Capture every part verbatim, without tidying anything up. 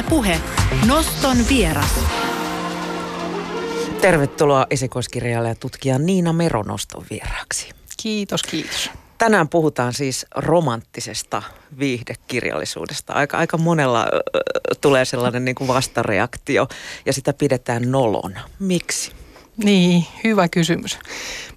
Yle Puhe. Noston vieras. Tervetuloa esikoiskirjailija ja tutkija Niina Mero noston vieraksi. Kiitos, kiitos. Tänään puhutaan siis romanttisesta viihdekirjallisuudesta. Aika, aika monella äh, tulee sellainen niin kuin vastareaktio ja sitä pidetään nolona. Miksi? Niin, hyvä kysymys.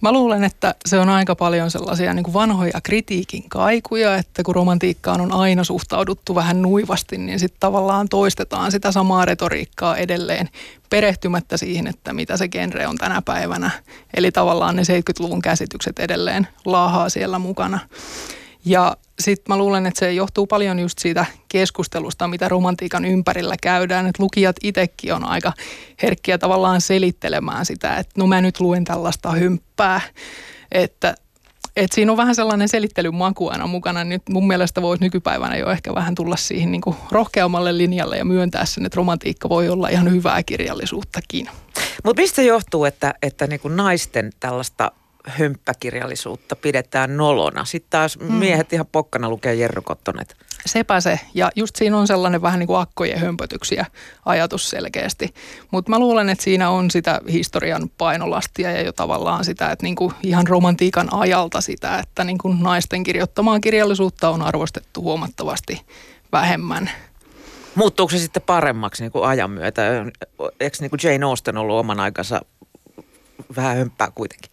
Mä luulen, että se on aika paljon sellaisia niin kuin vanhoja kritiikin kaikuja, että kun romantiikkaan on aina suhtauduttu vähän nuivasti, niin sitten tavallaan toistetaan sitä samaa retoriikkaa edelleen perehtymättä siihen, että mitä se genre on tänä päivänä. Eli tavallaan ne seitsemänkymmentäluvun käsitykset edelleen laahaa siellä mukana. Ja sitten mä luulen, että se johtuu paljon just siitä keskustelusta, mitä romantiikan ympärillä käydään. Että lukijat itsekin on aika herkkiä tavallaan selittelemään sitä, että no mä nyt luen tällaista hymppää. Että et siinä on vähän sellainen selittelyn maku aina mukana. Nyt mun mielestä voisi nykypäivänä jo ehkä vähän tulla siihen niin kuin rohkeammalle linjalle ja myöntää sen, että romantiikka voi olla ihan hyvää kirjallisuuttakin. Mutta mistä se johtuu, että, että niin kuin naisten tällaista hömppäkirjallisuutta pidetään nolona. Sitten taas miehet mm. ihan pokkana lukee Jerrokottonet. Sepä se. Ja just siinä on sellainen vähän niin kuin akkojen hömpötyksiä ajatus selkeästi. Mutta mä luulen, että siinä on sitä historian painolastia ja jo tavallaan sitä, että niin kuin ihan romantiikan ajalta sitä, että niin kuin naisten kirjoittamaa kirjallisuutta on arvostettu huomattavasti vähemmän. Muuttuuko se sitten paremmaksi niin kuin ajan myötä? Eikö niin kuin Jane Austen ollut oman aikansa vähän hömppää kuitenkin?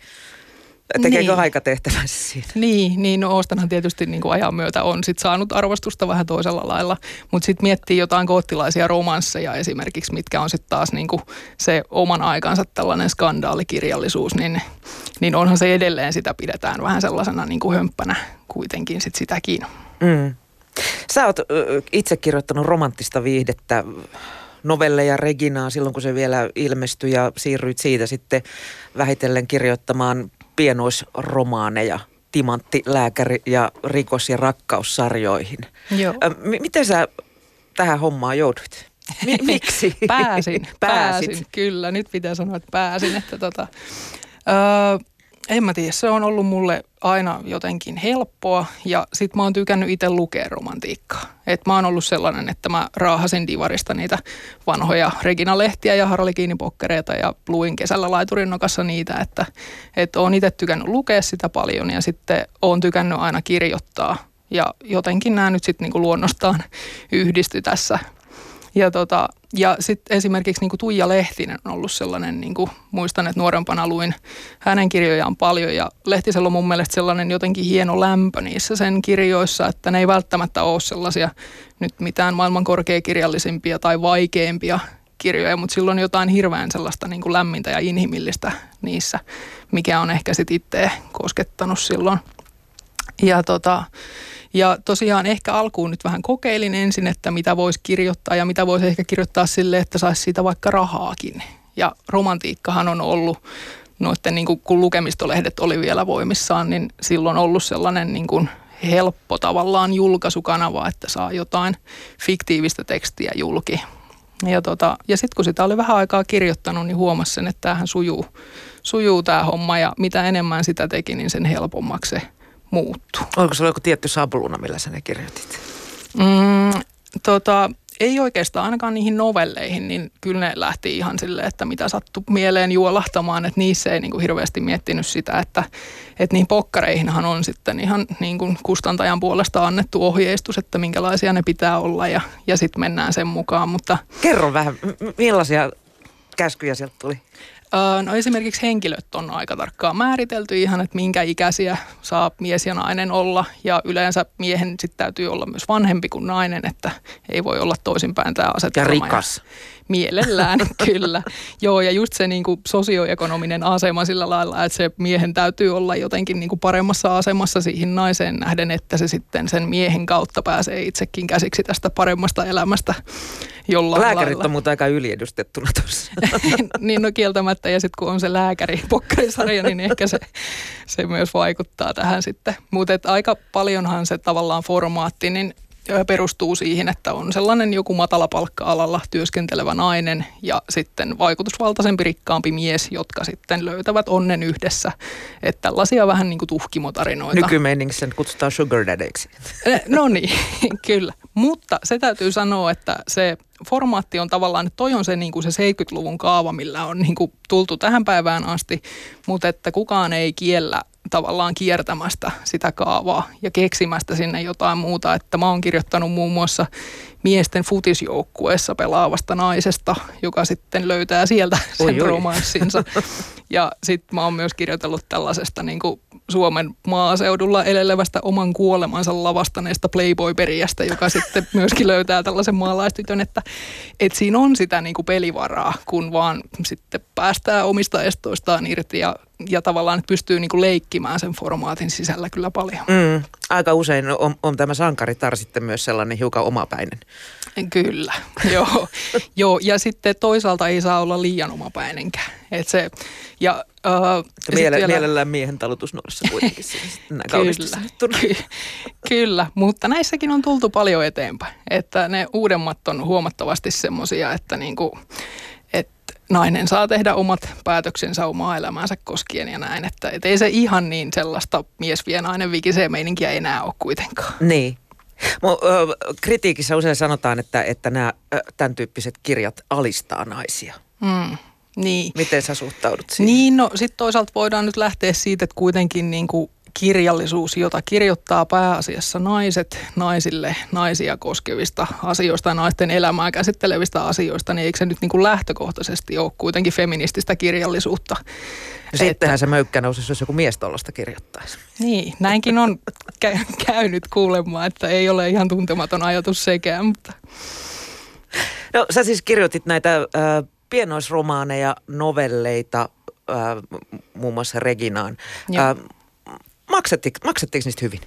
Tekeekö niin aika tehtävänsä siinä? Niin, niin no Austenhan tietysti niin kuin ajan myötä on sit saanut arvostusta vähän toisella lailla, mutta sitten miettii jotain goottilaisia romansseja esimerkiksi, mitkä on sitten taas niin kuin se oman aikansa tällainen skandaalikirjallisuus, niin, niin onhan se edelleen sitä pidetään vähän sellaisena niin kuin hömppänä kuitenkin sit sitäkin. Mm. Sä oot itse kirjoittanut romanttista viihdettä, novelleja Reginaa silloin, kun se vielä ilmestyi ja siirryit siitä sitten vähitellen kirjoittamaan pienoisromaaneja, Timantti, lääkäri ja rikos- ja rakkaussarjoihin. Joo. M- miten sä tähän hommaan jouduit? M- miksi? pääsin, pääsin, kyllä. Nyt pitää sanoa, että pääsin. Että tota, öö, en mä tiedä, se on ollut mulle aina jotenkin helppoa ja sit mä oon tykännyt itse lukea romantiikkaa. Et mä oon ollut sellainen, että mä raahasin divarista niitä vanhoja Regina lehtiä ja Harali Kiinni -pokkereita ja luin kesällä laiturinnokassa niitä, että et oon itse tykännyt lukea sitä paljon ja sitten oon tykännyt aina kirjoittaa ja jotenkin nämä nyt sitten niinku luonnostaan yhdisty tässä. Ja, tota, ja sitten esimerkiksi niin kuin Tuija Lehtinen on ollut sellainen, niin kuin muistan, että nuorempana luin hänen kirjojaan paljon ja Lehtisellä on mun mielestä sellainen jotenkin hieno lämpö niissä sen kirjoissa, että ne ei välttämättä ole sellaisia nyt mitään maailman korkeakirjallisimpia tai vaikeampia kirjoja, mutta sillä on jotain hirveän sellaista niin kuin lämmintä ja inhimillistä niissä, mikä on ehkä sitten itseä koskettanut silloin. Ja tota... Ja tosiaan ehkä alkuun nyt vähän kokeilin ensin, että mitä voisi kirjoittaa ja mitä voisi ehkä kirjoittaa sille, että saisi siitä vaikka rahaakin. Ja romantiikkahan on ollut, noitten niin kuin, kun lukemistolehdet oli vielä voimissaan, niin silloin on ollut sellainen niin kuin helppo tavallaan julkaisukanava, että saa jotain fiktiivistä tekstiä julki. Ja, tota, ja sitten kun sitä oli vähän aikaa kirjoittanut, niin huomasin sen, että tämähän sujuu, sujuu tämä homma ja mitä enemmän sitä teki, niin sen helpommaksi se muuttuu. Oliko se joku tietty sabluuna, millä sä ne kirjoitit? Mm, tota, ei oikeastaan ainakaan niihin novelleihin, niin kyllä ne lähti ihan silleen, että mitä sattui mieleen juolahtamaan, että niissä ei niin kuin hirveästi miettinyt sitä, että, että niihin pokkareihinhan on sitten ihan niin kuin kustantajan puolesta annettu ohjeistus, että minkälaisia ne pitää olla ja, ja sitten mennään sen mukaan. Mutta kerro vähän, millaisia käskyjä sieltä tuli? No esimerkiksi henkilöt on aika tarkkaan määritelty ihan, että minkä ikäisiä saa mies ja nainen olla ja yleensä miehen sitten täytyy olla myös vanhempi kuin nainen, että ei voi olla toisinpäin tämä asetelma. Ja rikas. Ja mielellään, kyllä. Joo, ja just se niin kuin sosioekonominen asema sillä lailla, että se miehen täytyy olla jotenkin niin kuin paremmassa asemassa siihen naiseen nähden, että se sitten sen miehen kautta pääsee itsekin käsiksi tästä paremmasta elämästä jollain lailla. Lääkärit on muuta aika yliedustettuna tuossa. Niin, no kieltämättä. Ja sitten kun on se lääkäri pokkarisarja, niin ehkä se, se myös vaikuttaa tähän sitten. Mutta aika paljonhan se tavallaan formaatti niin perustuu siihen, että on sellainen joku matalapalkka-alalla työskentelevä nainen ja sitten vaikutusvaltaisempi, rikkaampi mies, jotka sitten löytävät onnen yhdessä. Että tällaisia vähän niin kuin tuhkimotarinoita. Nykymeiningissä kutsutaan sugar daddyksi. No niin, kyllä. Mutta se täytyy sanoa, että se formaatti on tavallaan, että toi on se, niin kuin se seitsemänkymmentäluvun kaava, millä on niin kuin tultu tähän päivään asti, mutta että kukaan ei kiellä tavallaan kiertämästä sitä kaavaa ja keksimästä sinne jotain muuta, että mä oon kirjoittanut muun muassa miesten futisjoukkueessa pelaavasta naisesta, joka sitten löytää sieltä sen oi, oi. romanssinsa. Ja sitten mä oon myös kirjoitellut tällaisesta niin kuin Suomen maaseudulla elelevästä oman kuolemansa lavastaneesta playboy-perijästä, joka sitten myöskin löytää tällaisen maalaistytön, että et siinä on sitä niin kuin pelivaraa, kun vaan sitten päästään omista estoistaan irti ja, ja tavallaan pystyy niin kuin leikkimään sen formaatin sisällä kyllä paljon. Mm, aika usein on, on tämä sankaritar sitten myös sellainen hiukan omapäinen. Kyllä, joo. joo. Ja sitten toisaalta ei saa olla liian omapäinenkään. Et se, ja, uh, Miele, vielä... Mielellään miehen talutusnuorissa kuitenkin. Kyllä, ky- kyllä, mutta näissäkin on tultu paljon eteenpäin. Että ne uudemmat on huomattavasti semmoisia, että niinku, et nainen saa tehdä omat päätöksensä omaa elämäänsä koskien ja näin. Että et ei se ihan niin sellaista mies vie nainen vikisee meininkiä enää ole kuitenkaan. Niin. Kritiikissä usein sanotaan, että, että nämä tämän tyyppiset kirjat alistaa naisia. Mm, niin. Miten sä suhtaudut siihen? Niin, no sitten toisaalta voidaan nyt lähteä siitä, että kuitenkin niin kuin kirjallisuus, jota kirjoittaa pääasiassa naiset naisille naisia koskevista asioista ja naisten elämää käsittelevistä asioista, niin eikö se nyt niin kuin lähtökohtaisesti ole kuitenkin feminististä kirjallisuutta? Sittenhän se möykkä nousisi, jos joku mies tuollaista kirjoittaisi. Niin, näinkin on kä- käynyt kuulemaan, että ei ole ihan tuntematon ajatus sekään, mutta... No sä siis kirjoitit näitä äh, pienoisromaaneja, novelleita, äh, muun muassa Reginaan. Äh, maksettiinko niistä hyvin?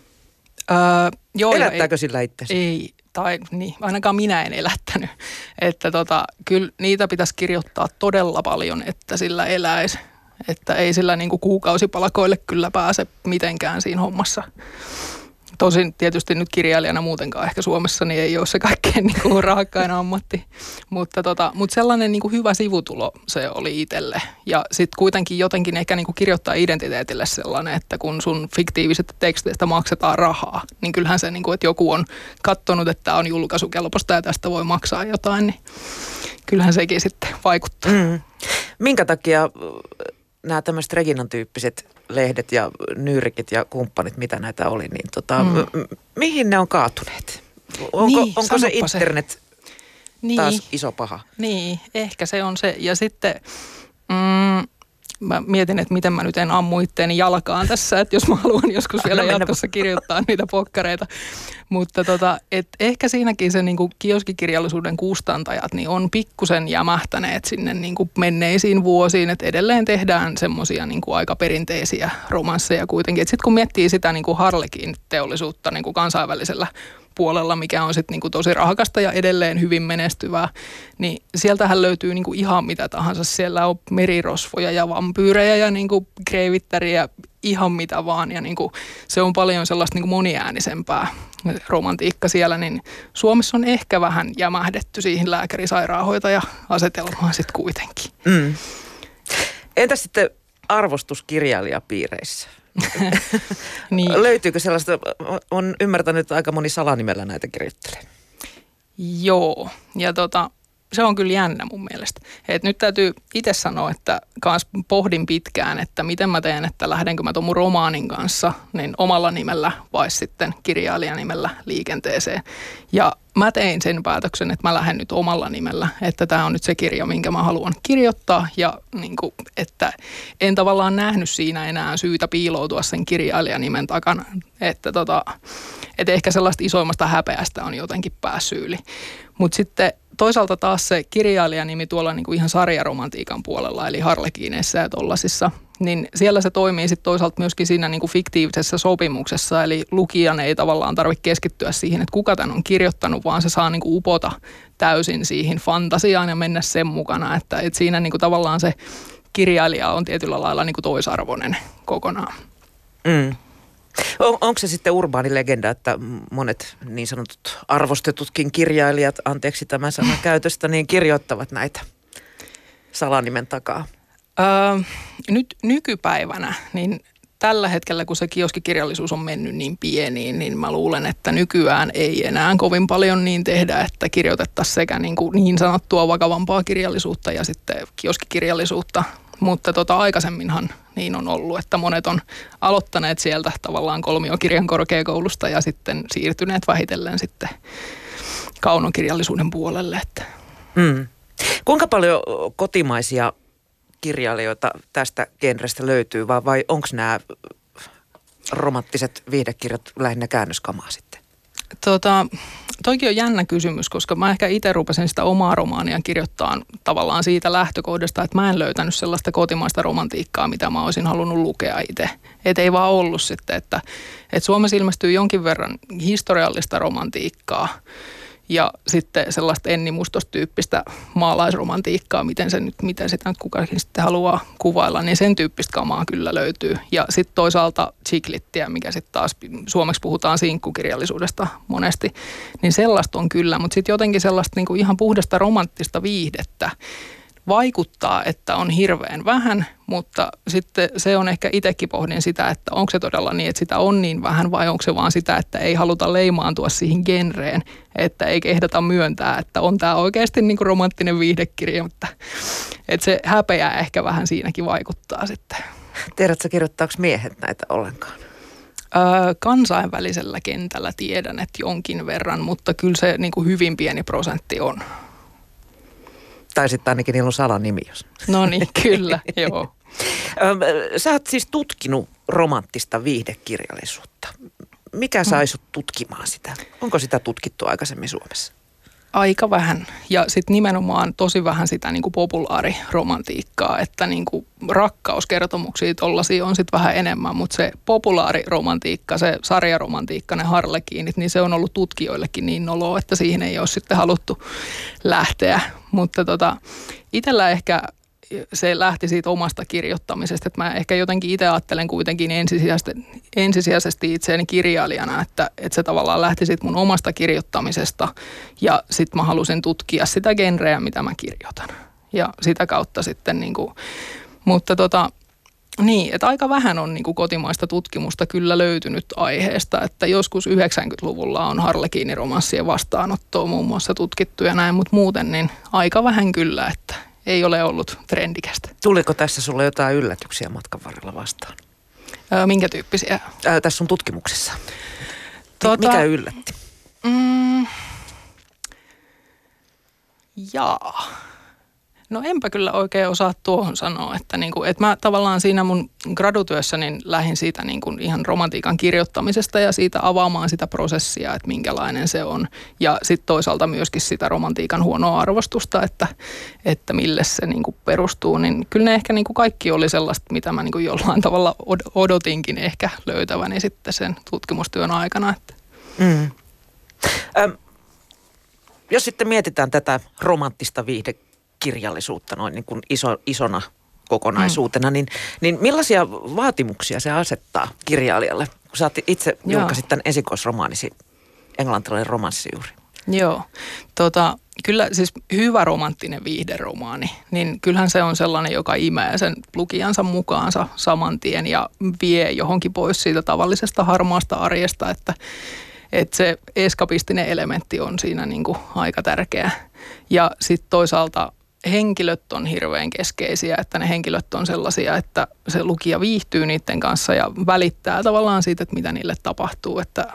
Öö, joo, elättääkö ei, sillä itseäsi? Ei, tai niin, ainakaan minä en elättänyt. Että tota, kyllä niitä pitäisi kirjoittaa todella paljon, että sillä eläisi. Että ei sillä niinku kuukausipalkoille kyllä pääse mitenkään siinä hommassa. Tosin tietysti nyt kirjailijana muutenkaan ehkä Suomessa niin ei ole se kaikkein niinku raakkain ammatti. Mutta tota, mut sellainen niinku hyvä sivutulo se oli itselle. Ja sitten kuitenkin jotenkin ehkä niinku kirjoittaa identiteetille sellainen, että kun sun fiktiivisistä teksteistä maksetaan rahaa, niin kyllähän se, niinku, että joku on katsonut, että tämä on julkaisukelpoista ja tästä voi maksaa jotain, niin kyllähän sekin sitten vaikuttaa. Mm. Minkä takia... Nämä tämmöiset Reginan tyyppiset lehdet ja nyyrikit ja kumppanit, mitä näitä oli, niin tota, mm. m- mihin ne on kaatuneet? Onko, niin, onko se internet se. Niin. Taas iso paha? Niin, ehkä se on se. Ja sitten mm, mä mietin, että miten mä nyt en ammu itteeni jalkaan tässä, että jos mä haluan joskus vielä jatkossa kirjoittaa niitä pokkareita. Mutta tota, et ehkä siinäkin se niinku kioskikirjallisuuden kustantajat niin on pikkusen jämähtäneet sinne niinku menneisiin vuosiin, että edelleen tehdään semmoisia niinku aika perinteisiä romansseja kuitenkin. Sitten kun miettii sitä niinku Harlekiin-teollisuutta niinku kansainvälisellä puolella, mikä on sitten niinku tosi rahakasta ja edelleen hyvin menestyvää, niin sieltähän löytyy niinku ihan mitä tahansa. Siellä on merirosvoja ja vampyyrejä ja niinku kreivittäriä, ihan mitä vaan. Ja niinku se on paljon sellaista niinku moniäänisempää romantiikka siellä, niin Suomessa on ehkä vähän jämähdetty siihen lääkärisairaanhoitaja-asetelmaan sitten kuitenkin. Mm. Entä sitten arvostuskirjailijapiireissä? niin. Löytyykö sellaista, on ymmärtänyt, että aika moni salanimellä näitä kirjoittelee. Joo, ja tota, se on kyllä jännä mun mielestä. Et nyt täytyy itse sanoa, että kans pohdin pitkään, että miten mä teen, että lähdenkö mä tuon mun romaanin kanssa niin omalla nimellä vai sitten kirjailijanimellä liikenteeseen. Ja mä tein sen päätöksen, että mä lähden nyt omalla nimellä, että tämä on nyt se kirja, minkä mä haluan kirjoittaa. Ja niin kuin, että en tavallaan nähnyt siinä enää syytä piiloutua sen kirjailijanimen takana. Että tota, et ehkä sellaista isoimmasta häpeästä on jotenkin päässyt yli. Mutta sitten... Toisaalta taas se kirjailijanimi tuolla niin kuin ihan sarjaromantiikan puolella, eli Harlekiineissä ja tollasissa, niin siellä se toimii sitten toisaalta myöskin siinä niin kuin fiktiivisessä sopimuksessa, eli lukijan ei tavallaan tarvitse keskittyä siihen, että kuka tämän on kirjoittanut, vaan se saa niin kuin upota täysin siihen fantasiaan ja mennä sen mukana, että, että siinä niin kuin tavallaan se kirjailija on tietyllä lailla niin kuin toisarvoinen kokonaan. Mm. On, onko se sitten urbaani legenda, että monet niin sanotut arvostetutkin kirjailijat, anteeksi tämän sanan käytöstä, niin kirjoittavat näitä salanimen takaa? Öö, nyt nykypäivänä, niin tällä hetkellä, kun se kioskikirjallisuus on mennyt niin pieniin, niin mä luulen, että nykyään ei enää kovin paljon niin tehdä, että kirjoitettaisiin sekä niin, kuin niin sanottua vakavampaa kirjallisuutta ja sitten kioskikirjallisuutta. Mutta tota, aikaisemminhan niin on ollut, että monet on aloittaneet sieltä tavallaan kolmiokirjan korkeakoulusta ja sitten siirtyneet vähitellen sitten kaunokirjallisuuden puolelle. Että. Mm. Kuinka paljon kotimaisia kirjailijoita tästä genrestä löytyy vai, vai onko nämä romanttiset viihdekirjat lähinnä käännöskamaa sitten? Tota, toki on jännä kysymys, koska mä ehkä itse rupesin sitä omaa romaania kirjoittamaan tavallaan siitä lähtökohdasta, että mä en löytänyt sellaista kotimaista romantiikkaa, mitä mä olisin halunnut lukea itse. Että ei vaan ollut sitten, että, että Suomessa ilmestyy jonkin verran historiallista romantiikkaa ja sitten sellaista Enni Mustos-tyyppistä maalaisromantiikkaa, miten se nyt, miten sitä nyt kukakin sitten haluaa kuvailla, niin sen tyyppistä kamaa kyllä löytyy. Ja sitten toisaalta chiklittiä, mikä sitten taas suomeksi puhutaan sinkkukirjallisuudesta monesti, niin sellaista on kyllä, mutta sitten jotenkin sellaista niinku ihan puhdasta romanttista viihdettä vaikuttaa, että on hirveän vähän, mutta sitten se on ehkä itsekin pohdin sitä, että onko se todella niin, että sitä on niin vähän vai onko se vaan sitä, että ei haluta leimaantua siihen genreen, että ei kehdata myöntää, että on tämä oikeasti niin kuin romanttinen viihdekirja, mutta että se häpeää ehkä vähän siinäkin vaikuttaa sitten. Tiedätkö, kirjoittaako miehet näitä ollenkaan? Öö, kansainvälisellä kentällä tiedän, että jonkin verran, mutta kyllä se niin kuin hyvin pieni prosentti on. Tai sitten ainakin niillä on salanimi, jos. No niin, kyllä, joo. Sä oot siis tutkinut romanttista viihdekirjallisuutta. Mikä sai sut tutkimaan sitä? Onko sitä tutkittu aikaisemmin Suomessa? Aika vähän. Ja sitten nimenomaan tosi vähän sitä niinku populaariromantiikkaa, että niinku rakkauskertomuksia tollaisia on sitten vähän enemmän, mutta se populaariromantiikka, se sarjaromantiikka, ne harlekiinit, niin se on ollut tutkijoillekin niin noloa, että siihen ei ole sitten haluttu lähteä. Mutta tota, itsellä ehkä se lähti siitä omasta kirjoittamisesta, että mä ehkä jotenkin itse ajattelen kuitenkin ensisijaisesti, ensisijaisesti itseäni kirjailijana, että, että se tavallaan lähti siitä mun omasta kirjoittamisesta ja sitten mä halusin tutkia sitä genreä, mitä mä kirjoitan ja sitä kautta sitten niin kuin, mutta tota niin, että aika vähän on niin kuin kotimaista tutkimusta kyllä löytynyt aiheesta, että joskus yhdeksänkymmentäluvulla on harlekiiniromanssien vastaanottoa muun muassa tutkittu ja näin, mutta muuten niin aika vähän kyllä, että ei ole ollut trendikästä. Tuliko tässä sulle jotain yllätyksiä matkan varrella vastaan? Öö, minkä tyyppisiä? Öö, tässä sun tutkimuksessa. Tota, Mikä yllätti? Mm, jaa. No enpä kyllä oikein osaa tuohon sanoa, että, niinku, että mä tavallaan siinä mun gradutyössä niin lähdin siitä niinku ihan romantiikan kirjoittamisesta ja siitä avaamaan sitä prosessia, että minkälainen se on. Ja sitten toisaalta myöskin sitä romantiikan huonoa arvostusta, että, että mille se niinku perustuu. Niin kyllä ne ehkä niinku kaikki oli sellaista, mitä mä niinku jollain tavalla odotinkin ehkä löytäväni sitten sen tutkimustyön aikana. Että. Mm. Öm, jos sitten mietitään tätä romanttista viihdekirjallisuutta noin niin kuin iso, isona kokonaisuutena, mm. niin, niin millaisia vaatimuksia se asettaa kirjailijalle? Kun sä itse julkaisit tämän esikoisromaanisi, Englantilainen romanssi juuri. Joo, tota, kyllä siis hyvä romanttinen viihderomaani, niin kyllähän se on sellainen, joka imee sen lukijansa mukaansa saman tien ja vie johonkin pois siitä tavallisesta harmaasta arjesta, että Että se eskapistinen elementti on siinä niinku aika tärkeä. Ja sitten toisaalta henkilöt on hirveän keskeisiä, että ne henkilöt on sellaisia, että se lukija viihtyy niiden kanssa ja välittää tavallaan siitä, että mitä niille tapahtuu. Että,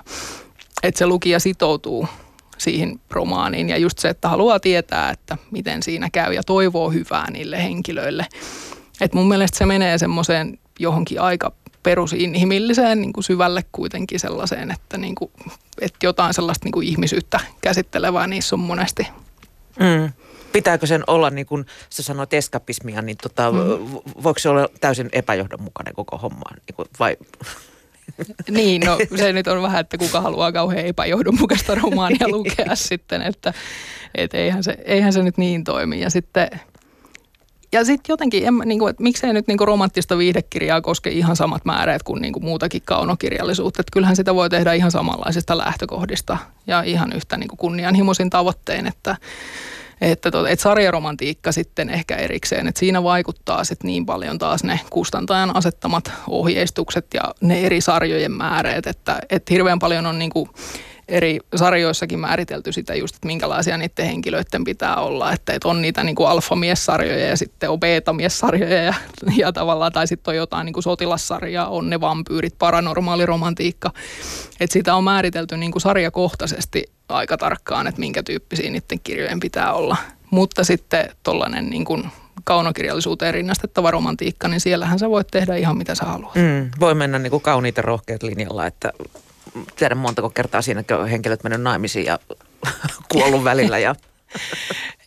että se lukija sitoutuu siihen romaaniin ja just se, että haluaa tietää, että miten siinä käy ja toivoo hyvää niille henkilöille. Että mun mielestä se menee semmoiseen johonkin aika perusinhimilliseen, niin kuin syvälle kuitenkin sellaiseen, että, niin kuin, että jotain sellaista niin kuin ihmisyyttä käsittelevää niissä on monesti. Mm. Pitääkö sen olla, niin kuin sä sanoit eskapismia, niin tota, mm. voiko se olla täysin epäjohdonmukainen koko homma? Niin kuin, vai? Niin, no se nyt on vähän, että kuka haluaa kauhean epäjohdonmukaista romaania lukea sitten, että et eihän, se, eihän se nyt niin toimi. Ja sitten... Ja sitten jotenkin, en, niin kuin, että miksei nyt niin kuin romanttista viihdekirjaa koske ihan samat määrät kuin, niin kuin muutakin kaunokirjallisuutta. Että kyllähän sitä voi tehdä ihan samanlaisista lähtökohdista ja ihan yhtä niin kuin kunnianhimoisin tavoittein, että, Että, että sarjaromantiikka sitten ehkä erikseen, että siinä vaikuttaa sitten niin paljon taas ne kustantajan asettamat ohjeistukset ja ne eri sarjojen määreet, että, että hirveän paljon on niin kuin eri sarjoissakin määritelty sitä just, että minkälaisia niiden henkilöiden pitää olla, että, että on niitä niin kuin alfamiessarjoja ja sitten on beta-miessarjoja ja, ja tavallaan, tai sitten on jotain niin kuin sotilassarjaa, on ne vampyyrit, paranormaali romantiikka, että sitä on määritelty niin kuin sarjakohtaisesti aika tarkkaan, että minkä tyyppisiä niiden kirjojen pitää olla, mutta sitten tuollainen niin kuin kaunokirjallisuuteen rinnastettava romantiikka, niin siellähän sä voit tehdä ihan mitä sä haluat. Mm, voi mennä niin kuin kauniita rohkeat linjalla, että tiedän montako kertaa siinäkin on henkilöt mennyt naimisiin ja kuollut välillä. Ja.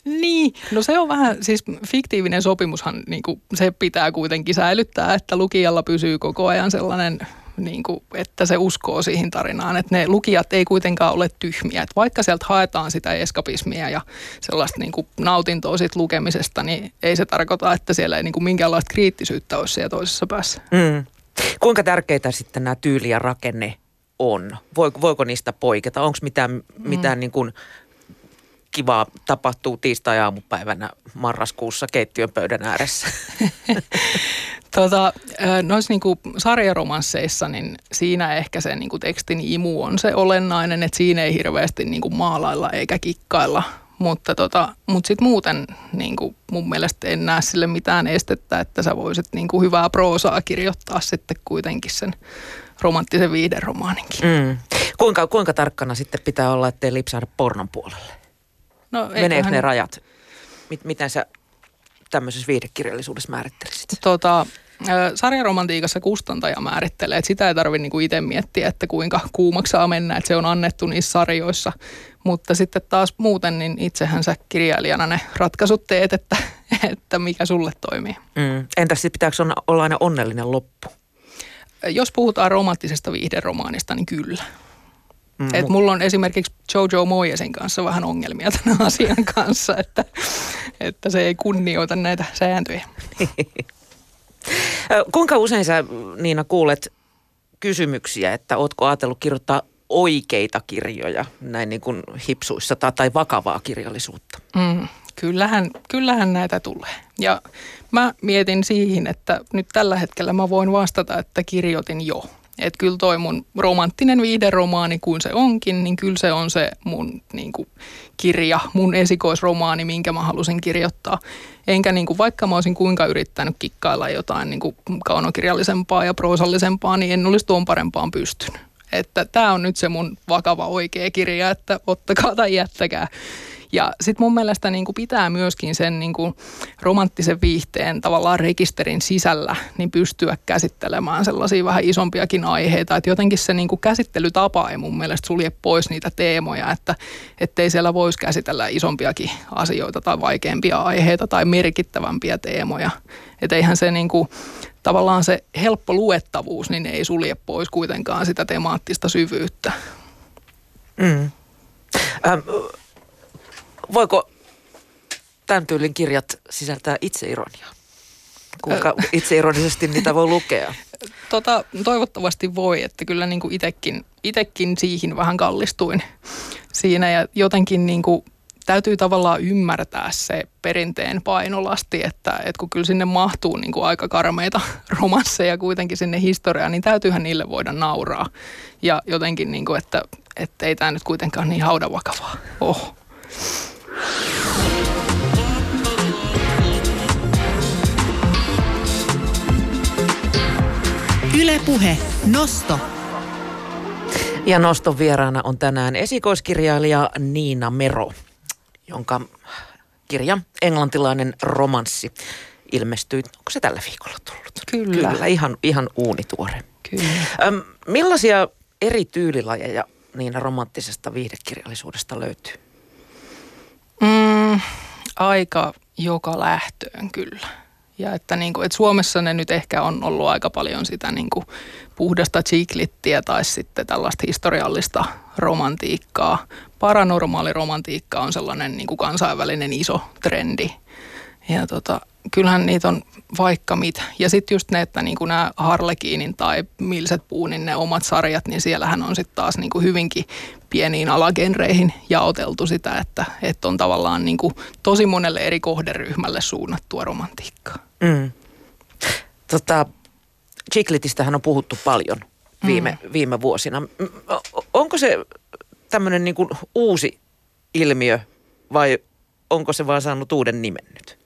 Niin, no se on vähän, siis fiktiivinen sopimushan niin kuin, se pitää kuitenkin säilyttää, että lukijalla pysyy koko ajan sellainen, niin kuin, että se uskoo siihen tarinaan. Että ne lukijat ei kuitenkaan ole tyhmiä. Että vaikka sieltä haetaan sitä eskapismia ja sellaista niin kuin, nautintoa siitä lukemisesta, niin ei se tarkoita, että siellä ei niin kuin, minkäänlaista kriittisyyttä olisi siellä toisessa päässä. Mm. Kuinka tärkeitä sitten nämä tyyli ja rakenne on? Voiko, voiko niistä poiketa? Onko mitään, mm. mitään niin kuin kivaa tapahtuu tiistai-aamupäivänä marraskuussa keittiön pöydän ääressä? Tota, noissa niinku sarjaromansseissa, niin siinä ehkä se niinku tekstin imu on se olennainen, että siinä ei hirveästi niinku maalailla eikä kikkailla. Mutta tota, mut sitten muuten niinku mun mielestä en näe sille mitään estettä, että sä voisit niinku hyvää proosaa kirjoittaa sitten kuitenkin sen romanttisen viihderomaaninkin. Mm. Kuinka, kuinka tarkkana sitten pitää olla, ettei lipsahda pornon puolelle? No, meneekö ne rajat? Miten sä tämmöisessä viihdekirjallisuudessa määrittelisit? Tota, sarjaromantiikassa kustantaja määrittelee, että sitä ei tarvitse niinku itse miettiä, että kuinka kuumaksi saa mennä, että se on annettu niissä sarjoissa. Mutta sitten taas muuten, niin itsehän sä kirjailijana ne ratkaisut teet, että, että mikä sulle toimii. Mm. Entäs sitten pitääkö olla aina onnellinen loppu? Jos puhutaan romanttisesta viihderomaanista, niin kyllä. Mm, Et mulla on esimerkiksi Jojo Moyesin kanssa vähän ongelmia tämän asian kanssa, että, että se ei kunnioita näitä sääntöjä. Kuinka usein sä, Niina, kuulet kysymyksiä, että ootko ajatellut kirjoittaa oikeita kirjoja näin niin kuin hipsuissa tai, tai vakavaa kirjallisuutta? Mm. Kyllähän, kyllähän näitä tulee. Ja mä mietin siihen, että nyt tällä hetkellä mä voin vastata, että kirjoitin jo. Että kyllä toi mun romanttinen viihderomaani kuin se onkin, niin kyllä se on se mun niin kuin, kirja, mun esikoisromaani, minkä mä halusin kirjoittaa. Enkä niin kuin, vaikka mä olisin kuinka yrittänyt kikkailla jotain niin kuin kaunokirjallisempaa ja proosallisempaa, niin en olisi tuon parempaan pystynyt. Että tää on nyt se mun vakava oikea kirja, että ottakaa tai jättäkää. Ja sitten mun mielestä niin kuin pitää myöskin sen niin kuin romanttisen viihteen tavallaan rekisterin sisällä niin pystyä käsittelemään sellaisia vähän isompiakin aiheita. Että jotenkin se niin kuin käsittelytapa ei mun mielestä sulje pois niitä teemoja, että ettei siellä voisi käsitellä isompiakin asioita tai vaikeampia aiheita tai merkittävämpiä teemoja. Että eihän se niin kuin, tavallaan se helppo luettavuus niin ei sulje pois kuitenkaan sitä temaattista syvyyttä. Mm. Ähm. Voiko tämän tyylin kirjat sisältää itseironiaa? Kuinka itseironisesti niitä voi lukea? Tota, toivottavasti voi, että kyllä niin kuin itekin, itekin siihen vähän kallistuin siinä ja jotenkin niin kuin täytyy tavallaan ymmärtää se perinteen painolasti, että, että kun kyllä sinne mahtuu niin kuin aika karmeita romansseja kuitenkin sinne historiaan, niin täytyyhän niille voida nauraa. Ja jotenkin, niin kuin, että, että ei tämä nyt kuitenkaan niin haudan vakavaa ole. Yle Puhe. Nosto. Ja noston vieraana on tänään esikoiskirjailija Niina Mero, jonka kirja Englantilainen romanssi ilmestyi. Onko se tällä viikolla tullut? Kyllä. Kyllä, ihan, ihan uunituore. Kyllä. Öm, millaisia eri tyylilajeja Niina romanttisesta viihdekirjallisuudesta löytyy? Mm, aika joka lähtöön kyllä. Ja että, niin kuin, että Suomessa ne nyt ehkä on ollut aika paljon sitä niin kuin puhdasta chiklittiä tai sitten tällaista historiallista romantiikkaa. Paranormaali romantiikka on sellainen niin kuin kansainvälinen iso trendi. Ja tota, kyllähän niitä on vaikka mitä. Ja sitten just ne, että niinku nämä Harlekiinin tai Mills and Boonin ne omat sarjat, niin siellähän on sitten taas niinku hyvinkin pieniin alagenreihin jaoteltu sitä, että et on tavallaan niinku tosi monelle eri kohderyhmälle suunnattua romantiikkaa. Mm. Tota, Chicletistähän on puhuttu paljon viime, mm. viime vuosina. Onko se tämmöinen niinku uusi ilmiö vai onko se vaan saanut uuden nimen nyt?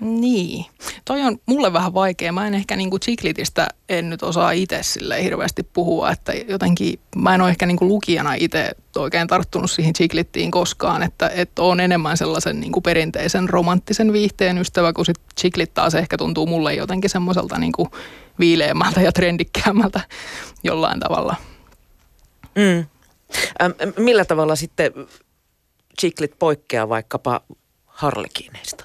Niin. Toi on mulle vähän vaikea. Mä en ehkä niinku Chicletistä en nyt osaa itse sille hirveästi puhua, että jotenkin mä en ole ehkä niinku lukijana itse oikein tarttunut siihen Chiclettiin koskaan, että et on enemmän sellaisen niinku perinteisen romanttisen viihteen ystävä, kun sit Chiclet taas ehkä tuntuu mulle jotenkin semmoiselta niinku viileämmältä ja trendikkäämmältä jollain tavalla. Mm. Ähm, millä tavalla sitten Chiclet poikkeaa vaikkapa Harlekiineista?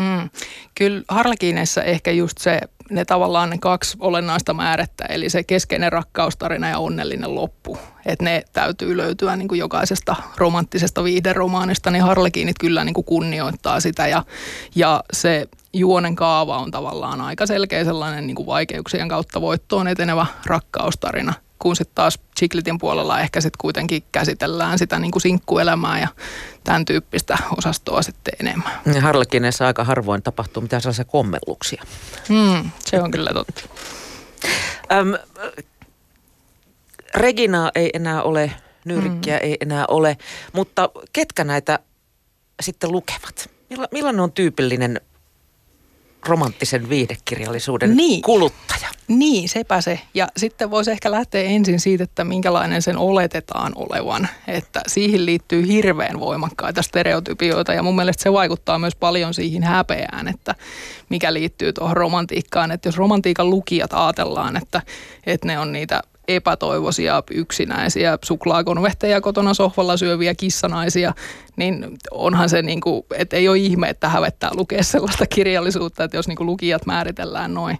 Mm. Kyllä Harlekiineissä ehkä just se, ne tavallaan ne kaksi olennaista määrettä, eli se keskeinen rakkaustarina ja onnellinen loppu. Että ne täytyy löytyä niin kuin jokaisesta romanttisesta viihderomaanista, niin Harlekiinit kyllä niin kuin kunnioittaa sitä. Ja, ja se juonen kaava on tavallaan aika selkeä sellainen niin kuin vaikeuksien kautta voittoon etenevä rakkaustarina. Kun sitten taas Chicletin puolella ehkä sitten kuitenkin käsitellään sitä niin kuin sinkkuelämää ja tämän tyyppistä osastoa sitten enemmän. Ja Harlekiineissa aika harvoin tapahtuu mitään sellaisia kommelluksia. Mm, se on kyllä totta. Öm, Reginaa ei enää ole, Nyrkkiä mm. ei enää ole, mutta ketkä näitä sitten lukevat? Milla, millainen on tyypillinen romanttisen viihdekirjallisuuden niin. kuluttaja? Niin, sepä se. Ja sitten voisi ehkä lähteä ensin siitä, että minkälainen sen oletetaan olevan. Että siihen liittyy hirveän voimakkaita stereotypioita ja mun mielestä se vaikuttaa myös paljon siihen häpeään, että mikä liittyy tuohon romantiikkaan. Että jos romantiikan lukijat ajatellaan, että, että ne on niitä epätoivoisia, yksinäisiä, suklaakonvehteja kotona sohvalla syöviä kissanaisia, niin onhan se niin kuin, että ei ole ihme, että hävettää lukea sellaista kirjallisuutta, että jos niin kuin lukijat määritellään noin.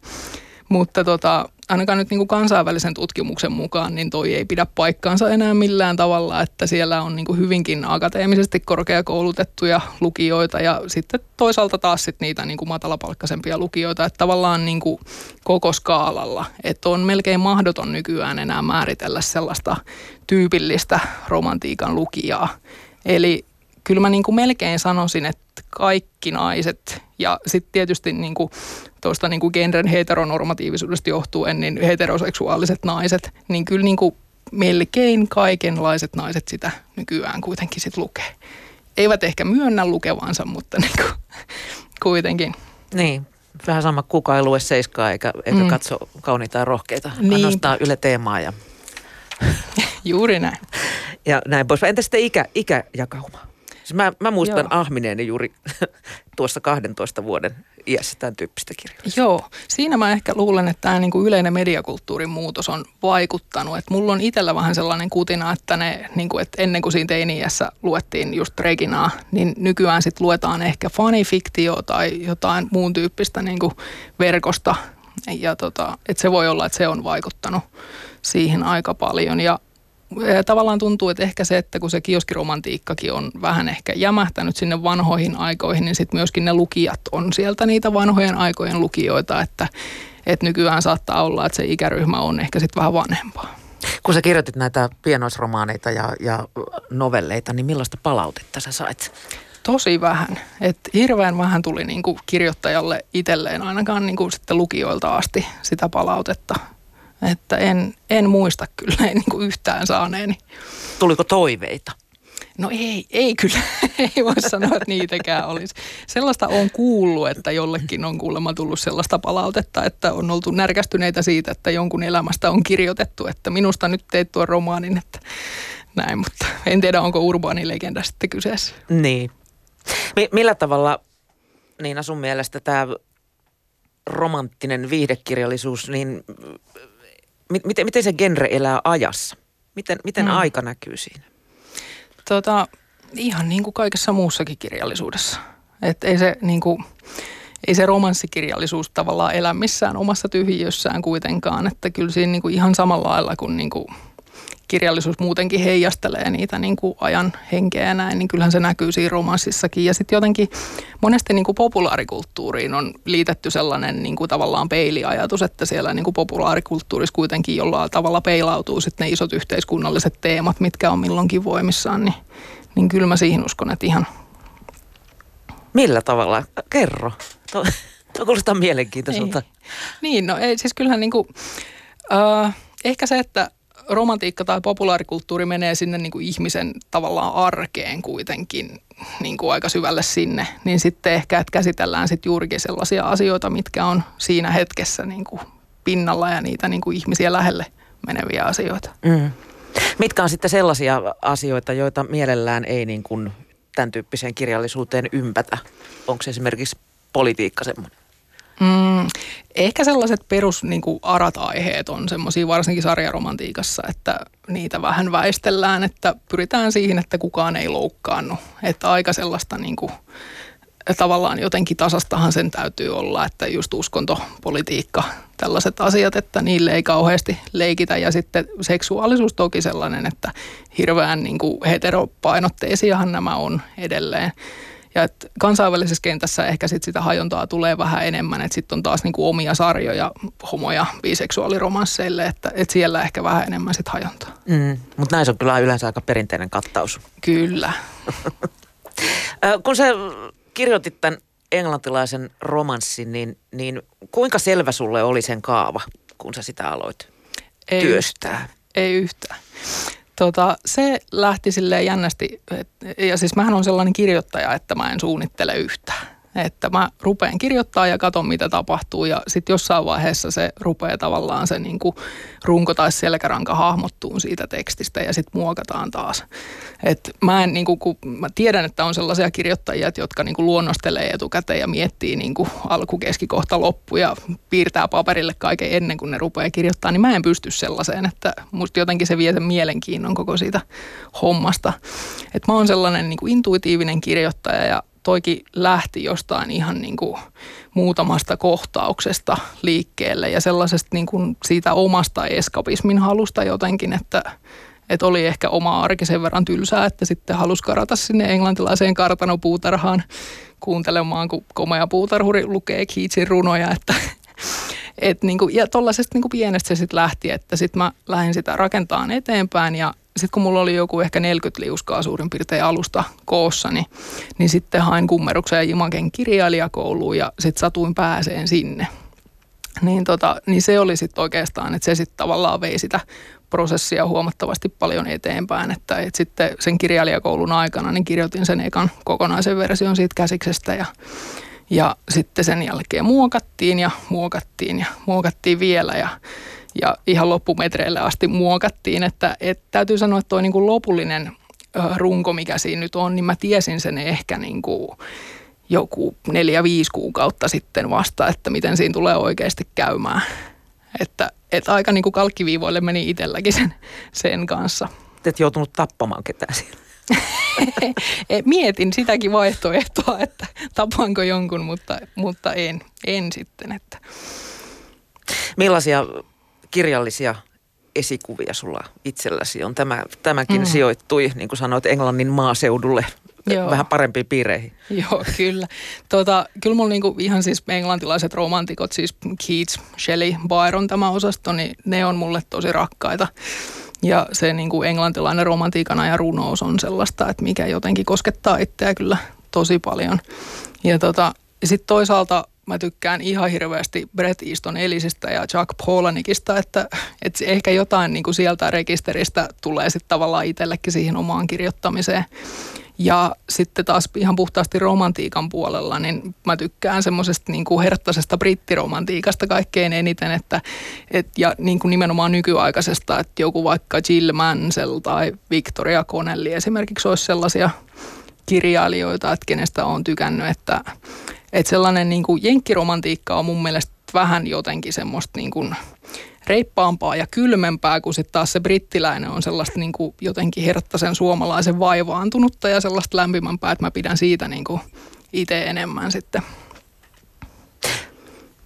Mutta tota, ainakaan nyt niin kuin kansainvälisen tutkimuksen mukaan, niin toi ei pidä paikkaansa enää millään tavalla, että siellä on niin kuin hyvinkin akateemisesti korkeakoulutettuja lukijoita ja sitten toisaalta taas sit niitä niin kuin matalapalkkaisempia lukijoita, että tavallaan niin kuin koko skaalalla, että on melkein mahdoton nykyään enää määritellä sellaista tyypillistä romantiikan lukijaa. Eli kyllä mä niin kuin melkein sanoisin, että kaikki naiset ja sitten tietysti niin kuin tuosta niin kuin genren heteronormatiivisuudesta johtuen, niin heteroseksuaaliset naiset, niin kyllä niin kuin melkein kaikenlaiset naiset sitä nykyään kuitenkin sit lukee. Eivät ehkä myönnä lukevansa, mutta niin kuin, kuitenkin. Niin, vähän sama kuka ei lue seiskaa eikä, eikä mm. katso kauniita ja rohkeita, vaan niin. nostaa Yle Teemaa ja juuri näin. Ja näin pois. Entä sitten ikä, ikäjakauma? Siis mä, mä muistan Joo. ahmineeni juuri tuossa kahdentoista vuoden iässä tämän tyyppistä kirjasta. Joo, siinä mä ehkä luulen, että tämä niinku yleinen mediakulttuurin muutos on vaikuttanut. Et mulla on itsellä vähän sellainen kutina, että ne, niinku, et ennen kuin siinä teini-iässä luettiin just Reginaa, niin nykyään sit luetaan ehkä fanifiktioa tai jotain muun tyyppistä niinku verkosta. Ja tota, et se voi olla, että se on vaikuttanut siihen aika paljon ja tavallaan tuntuu, että ehkä se, että kun se kioskiromantiikkakin on vähän ehkä jämähtänyt sinne vanhoihin aikoihin, niin sitten myöskin ne lukijat on sieltä niitä vanhojen aikojen lukijoita, että, että nykyään saattaa olla, että se ikäryhmä on ehkä sitten vähän vanhempaa. Kun sä kirjoitit näitä pienoisromaaneita ja, ja novelleita, niin millaista palautetta sä sait? Tosi vähän. Et hirveän vähän tuli niinku kirjoittajalle itselleen, ainakaan niinku sitten lukijoilta asti sitä palautetta. Että en, en muista kyllä, en niin kuin yhtään saaneeni. Tuliko toiveita? No ei, ei kyllä. Ei voi sanoa, että niitäkään olisi. Sellaista on kuullut, että jollekin on kuulemma tullut sellaista palautetta, että on oltu närkästyneitä siitä, että jonkun elämästä on kirjoitettu, että minusta nyt teit tuon romaanin, että näin, mutta en tiedä, onko urbaani legenda sitten kyseessä. Niin. M- millä tavalla, Niina, sun mielestä tämä romanttinen viihdekirjallisuus, niin Miten, miten se genre elää ajassa? Miten, miten mm. aika näkyy siinä? Tota, ihan niin kuin kaikessa muussakin kirjallisuudessa. Et ei se niin kuin, ei se romanssikirjallisuus tavallaan elä missään omassa tyhjiössään kuitenkaan. Että kyllä siinä niin kuin ihan samalla lailla kuin, niin kuin kirjallisuus muutenkin heijastelee niitä niin kuin ajan henkeä ja näin, niin kyllähän se näkyy siinä romanssissakin. Ja sitten jotenkin monesti niin kuin populaarikulttuuriin on liitetty sellainen niin kuin tavallaan peiliajatus, että siellä niin kuin populaarikulttuurissa kuitenkin jollain tavalla peilautuu sitten ne isot yhteiskunnalliset teemat, mitkä on milloinkin voimissaan, niin, niin kyllä mä siihen uskon, että ihan. Millä tavalla? Kerro. Tuo, tuo kuulostaa mielenkiintoiselta. Niin, no ei, siis kyllähän niin kuin, äh, ehkä se, että romantiikka tai populaarikulttuuri menee sinne niin kuin ihmisen tavallaan arkeen kuitenkin niin kuin aika syvälle sinne, niin sitten ehkä, että käsitellään sitten juurikin sellaisia asioita, mitkä on siinä hetkessä niin kuin pinnalla ja niitä niin kuin ihmisiä lähelle meneviä asioita. Mm. Mitkä on sitten sellaisia asioita, joita mielellään ei niin kuin tämän tyyppiseen kirjallisuuteen ympätä? Onko se esimerkiksi politiikka semmoinen? Mm, ehkä sellaiset perus niin kuin arat aiheet on semmoisia varsinkin sarjaromantiikassa, että niitä vähän väistellään, että pyritään siihen, että kukaan ei loukkaannu. Että aika sellaista niin kuin, tavallaan jotenkin tasastahan sen täytyy olla, että just uskonto, politiikka, tällaiset asiat, että niille ei kauheasti leikitä. Ja sitten seksuaalisuus toki sellainen, että hirveän niin kuin heteropainotteisiahan nämä on edelleen. Ja että kansainvälisessä kentässä ehkä sit sitä hajontaa tulee vähän enemmän, että sitten on taas niinku omia sarjoja, homoja, biseksuaaliromansseille, että et siellä ehkä vähän enemmän sit hajontaa. Mm, mutta näissä on kyllä yleensä aika perinteinen kattaus. Kyllä. Kun sä kirjoitit tämän englantilaisen romanssin, niin, niin kuinka selvä sulle oli sen kaava, kun sä sitä aloit ei työstää? Yhtään. Ei yhtään. Tota, se lähti silleen jännästi, et, ja siis mähän on sellainen kirjoittaja, että mä en suunnittele yhtään. Että mä rupean kirjoittamaan ja katon, mitä tapahtuu, ja sitten jossain vaiheessa se rupeaa tavallaan se niinku runko tai selkäranka hahmottuun siitä tekstistä, ja sitten muokataan taas. Et mä, en, niinku, kun mä tiedän, että on sellaisia kirjoittajia, jotka niinku luonnostelee etukäteen ja miettii niinku alku, keskikohta, loppu, ja piirtää paperille kaiken ennen kuin ne rupeaa kirjoittamaan, niin mä en pysty sellaiseen, että musta jotenkin se vie sen mielenkiinnon koko siitä hommasta. Et mä oon sellainen niinku intuitiivinen kirjoittaja, ja toki lähti jostain ihan niin kuin muutamasta kohtauksesta liikkeelle ja sellaisesta niin kuin siitä omasta eskapismin halusta jotenkin, että, että oli ehkä oma arki sen verran tylsää, että sitten halusi karata sinne englantilaiseen kartanopuutarhaan kuuntelemaan, kun komea puutarhuri lukee Keatsin runoja, että et niin kuin, ja tuollaisesta niin kuin pienestä se sitten lähti, että sitten mä lähdin sitä rakentamaan eteenpäin ja sitten kun mulla oli joku ehkä neljäkymmentä liuskaa suurin piirtein alusta koossa, niin, niin sitten hain Kummeruksen ja Jimaken kirjailijakouluun ja sitten satuin pääseen sinne. Niin, tota, niin se oli sitten oikeastaan, että se sitten tavallaan vei sitä prosessia huomattavasti paljon eteenpäin, että et sitten sen kirjailijakoulun aikana niin kirjoitin sen ekan kokonaisen version siitä käsiksestä ja, ja sitten sen jälkeen muokattiin ja muokattiin ja muokattiin vielä ja Ja ihan loppumetreille asti muokattiin, että, että täytyy sanoa, että tuo niin kuin lopullinen runko, mikä siinä nyt on, niin mä tiesin sen ehkä niin kuin joku neljä, viisi kuukautta sitten vasta, että miten siinä tulee oikeasti käymään. Että, että aika niin kuin kalkkiviivoille meni itselläkin sen, sen kanssa. Et joutunut tappamaan ketään siellä. Mietin sitäkin vaihtoehtoa, että tapaanko jonkun, mutta, mutta en, en sitten. Että. Millaisia kirjallisia esikuvia sulla itselläsi on. Tämä, tämäkin mm. sijoittui, niin kuin sanoit, Englannin maaseudulle. Joo. Vähän parempiin piireihin. Joo, kyllä. Tota, kyllä mulla niinku ihan siis englantilaiset romantikot, siis Keats, Shelley, Byron tämä osasto, niin ne on mulle tosi rakkaita. Ja se niinku englantilainen romantiikana ja runous on sellaista, että mikä jotenkin koskettaa itseä kyllä tosi paljon. Ja tota, sitten toisaalta mä tykkään ihan hirveästi Brett Easton Ellisistä ja Jack Polanikista, että, että ehkä jotain niin kuin sieltä rekisteristä tulee sitten tavallaan itsellekin siihen omaan kirjoittamiseen. Ja sitten taas ihan puhtaasti romantiikan puolella, niin mä tykkään semmoisesta niin kuin herttaisesta brittiromantiikasta kaikkein eniten, että, et, ja niin kuin nimenomaan nykyaikaisesta, että joku vaikka Jill Mansell tai Victoria Connelly esimerkiksi olisi sellaisia kirjailijoita, että kenestä olen tykännyt, että Että sellainen niin kuin jenkkiromantiikka on mun mielestä vähän jotenkin semmoista niin kuin reippaampaa ja kylmempää, kun sitten taas se brittiläinen on sellaista niin kuin jotenkin herttaisen suomalaisen vaivaantunutta ja sellaista lämpimämpää, että mä pidän siitä niin kuin itse enemmän sitten.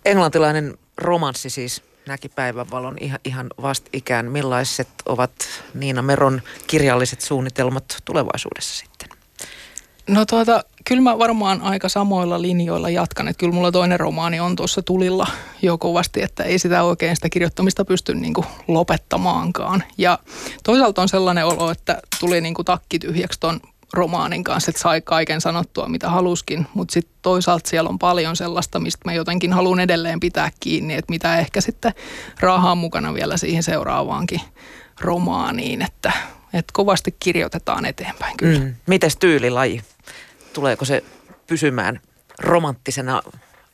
Englantilainen romanssi siis näki päivänvalon ihan, ihan vastikään. Millaiset ovat Niina Meron kirjalliset suunnitelmat tulevaisuudessa sitten? No tuota, kyllä mä varmaan aika samoilla linjoilla jatkan, että kyllä mulla toinen romaani on tuossa tulilla jo kovasti, että ei sitä oikein sitä kirjoittamista pysty niin kuin lopettamaankaan. Ja toisaalta on sellainen olo, että tuli niin kuin takki tyhjäksi ton romaanin kanssa, että sai kaiken sanottua mitä haluskin, mutta sitten toisaalta siellä on paljon sellaista, mistä mä jotenkin haluan edelleen pitää kiinni, että mitä ehkä sitten raahaan mukana vielä siihen seuraavaankin romaaniin, että, että kovasti kirjoitetaan eteenpäin kyllä. Mm. Mites tyylilaji? Tuleeko se pysymään romanttisena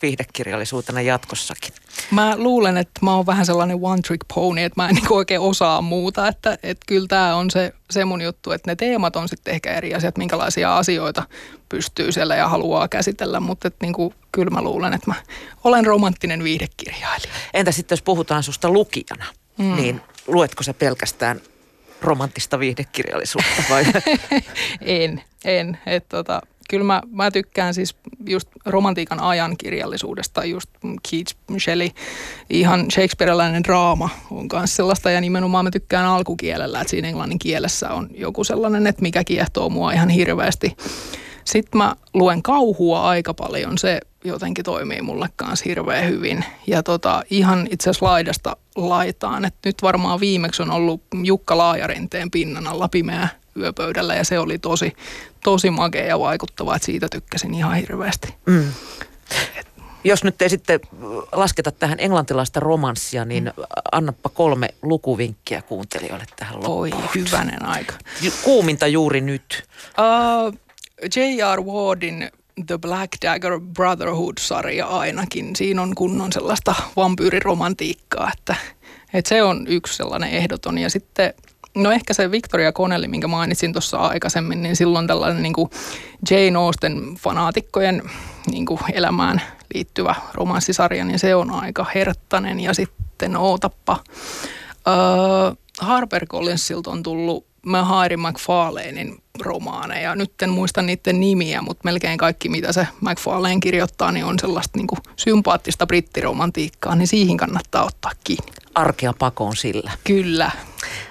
viihdekirjallisuutena jatkossakin? Mä luulen, että mä oon vähän sellainen one trick pony, että mä en niinku oikein osaa muuta, että et kyllä tää on se, se mun juttu, että ne teemat on sitten ehkä eri asiat, minkälaisia asioita pystyy siellä ja haluaa käsitellä, mutta et niinku, kyllä mä luulen, että mä olen romanttinen viihdekirjailija. Entä sitten jos puhutaan susta lukijana, mm. niin luetko sä pelkästään romanttista viihdekirjallisuutta vai? en, en, että tota... Kyllä mä, mä tykkään siis just romantiikan ajan kirjallisuudesta, just Keats, Shelley, ihan shakespearilainen draama on myös sellaista ja nimenomaan mä tykkään alkukielellä, että siinä englannin kielessä on joku sellainen, että mikä kiehtoo mua ihan hirveästi. Sitten mä luen kauhua aika paljon, se jotenkin toimii mulle kanssa hirveän hyvin ja tota, ihan itse asiassa laidasta laitaan, että nyt varmaan viimeksi on ollut Jukka Laajarinteen Pinnan alla pimeä yöpöydällä ja se oli tosi, tosi makea ja vaikuttava, että siitä tykkäsin ihan hirveästi. Mm. Jos nyt ei sitten lasketa tähän englantilaista romanssia, niin mm. annappa kolme lukuvinkkiä kuuntelijoille tähän loppuun. Voi hyvänen aika. Kuuminta juuri nyt. Uh, J R. Wardin The Black Dagger Brotherhood-sarja ainakin. Siinä on kunnon sellaista vampyyriromantiikkaa, että, että se on yksi sellainen ehdoton ja sitten... No ehkä se Victoria Connelly, minkä mainitsin tuossa aikaisemmin, niin silloin tällainen niin kuin Jane Austen fanaatikkojen niin kuin elämään liittyvä romanssisarja, niin se on aika herttainen. Ja sitten ootappa. Äh, Harper Collinsilta on tullut Mahairi McFarlanein romaaneja. Nyt en muista niiden nimiä, mutta melkein kaikki, mitä se McFarlane kirjoittaa, niin on sellaista niin kuin sympaattista brittiromantiikkaa, niin siihen kannattaa ottaa kiinni. Arkea pakoon sillä. Kyllä.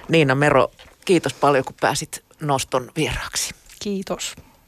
Niina Mero, kiitos paljon, kun pääsit Noston vieraaksi. Kiitos.